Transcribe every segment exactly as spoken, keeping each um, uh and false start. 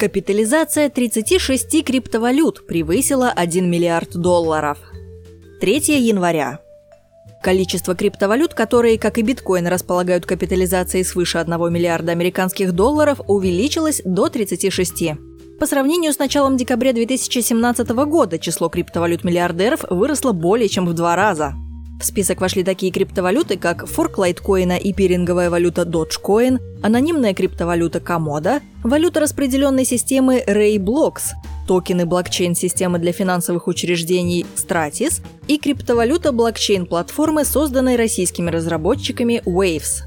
Капитализация тридцати шести криптовалют превысила один миллиард долларов. третьего января. Количество криптовалют, которые, как и биткоин, располагают капитализацией свыше одного миллиарда американских долларов, увеличилось до тридцати шести. По сравнению с началом декабря две тысячи семнадцатого года число криптовалют-миллиардеров выросло более чем в два раза. В список вошли такие криптовалюты, как форк лайткоина и пиринговая валюта Dogecoin, анонимная криптовалюта Komodo, валюта распределенной системы Rayblocks, токены блокчейн-системы для финансовых учреждений Stratis и криптовалюта блокчейн-платформы, созданной российскими разработчиками Waves.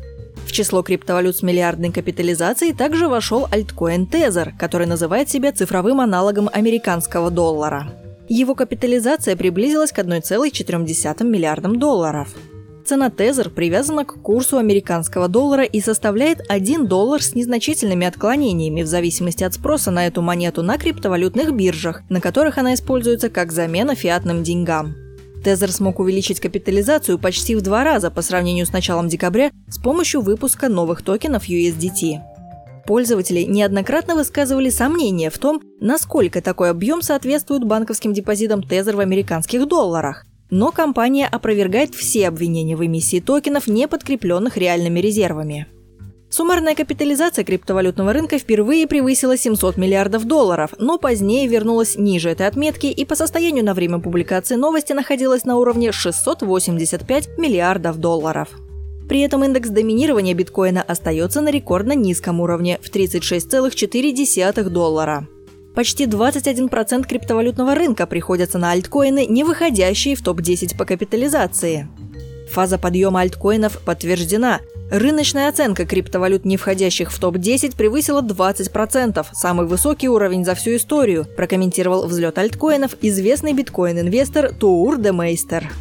В число криптовалют с миллиардной капитализацией также вошел альткоин Tether, который называет себя цифровым аналогом американского доллара. Его капитализация приблизилась к одному целому четырем десятым миллиардам долларов. Цена Tether привязана к курсу американского доллара и составляет один доллар с незначительными отклонениями в зависимости от спроса на эту монету на криптовалютных биржах, на которых она используется как замена фиатным деньгам. Tether смог увеличить капитализацию почти в два раза по сравнению с началом декабря с помощью выпуска новых токенов ю эс ди ти. Пользователи неоднократно высказывали сомнения в том, насколько такой объем соответствует банковским депозитам Tether в американских долларах. Но компания опровергает все обвинения в эмиссии токенов, не подкрепленных реальными резервами. Суммарная капитализация криптовалютного рынка впервые превысила семьсот миллиардов долларов, но позднее вернулась ниже этой отметки и по состоянию на время публикации новости находилась на уровне шестисот восьмидесяти пяти миллиардов долларов. При этом индекс доминирования биткоина остается на рекордно низком уровне в тридцать шесть целых четыре десятых доллара. Почти двадцать один процент криптовалютного рынка приходится на альткоины, не выходящие в топ десять по капитализации. Фаза подъема альткоинов подтверждена. Рыночная оценка криптовалют, не входящих в топ десять, превысила двадцать процентов, самый высокий уровень за всю историю, прокомментировал взлет альткоинов известный биткоин-инвестор Тур де Мейстер.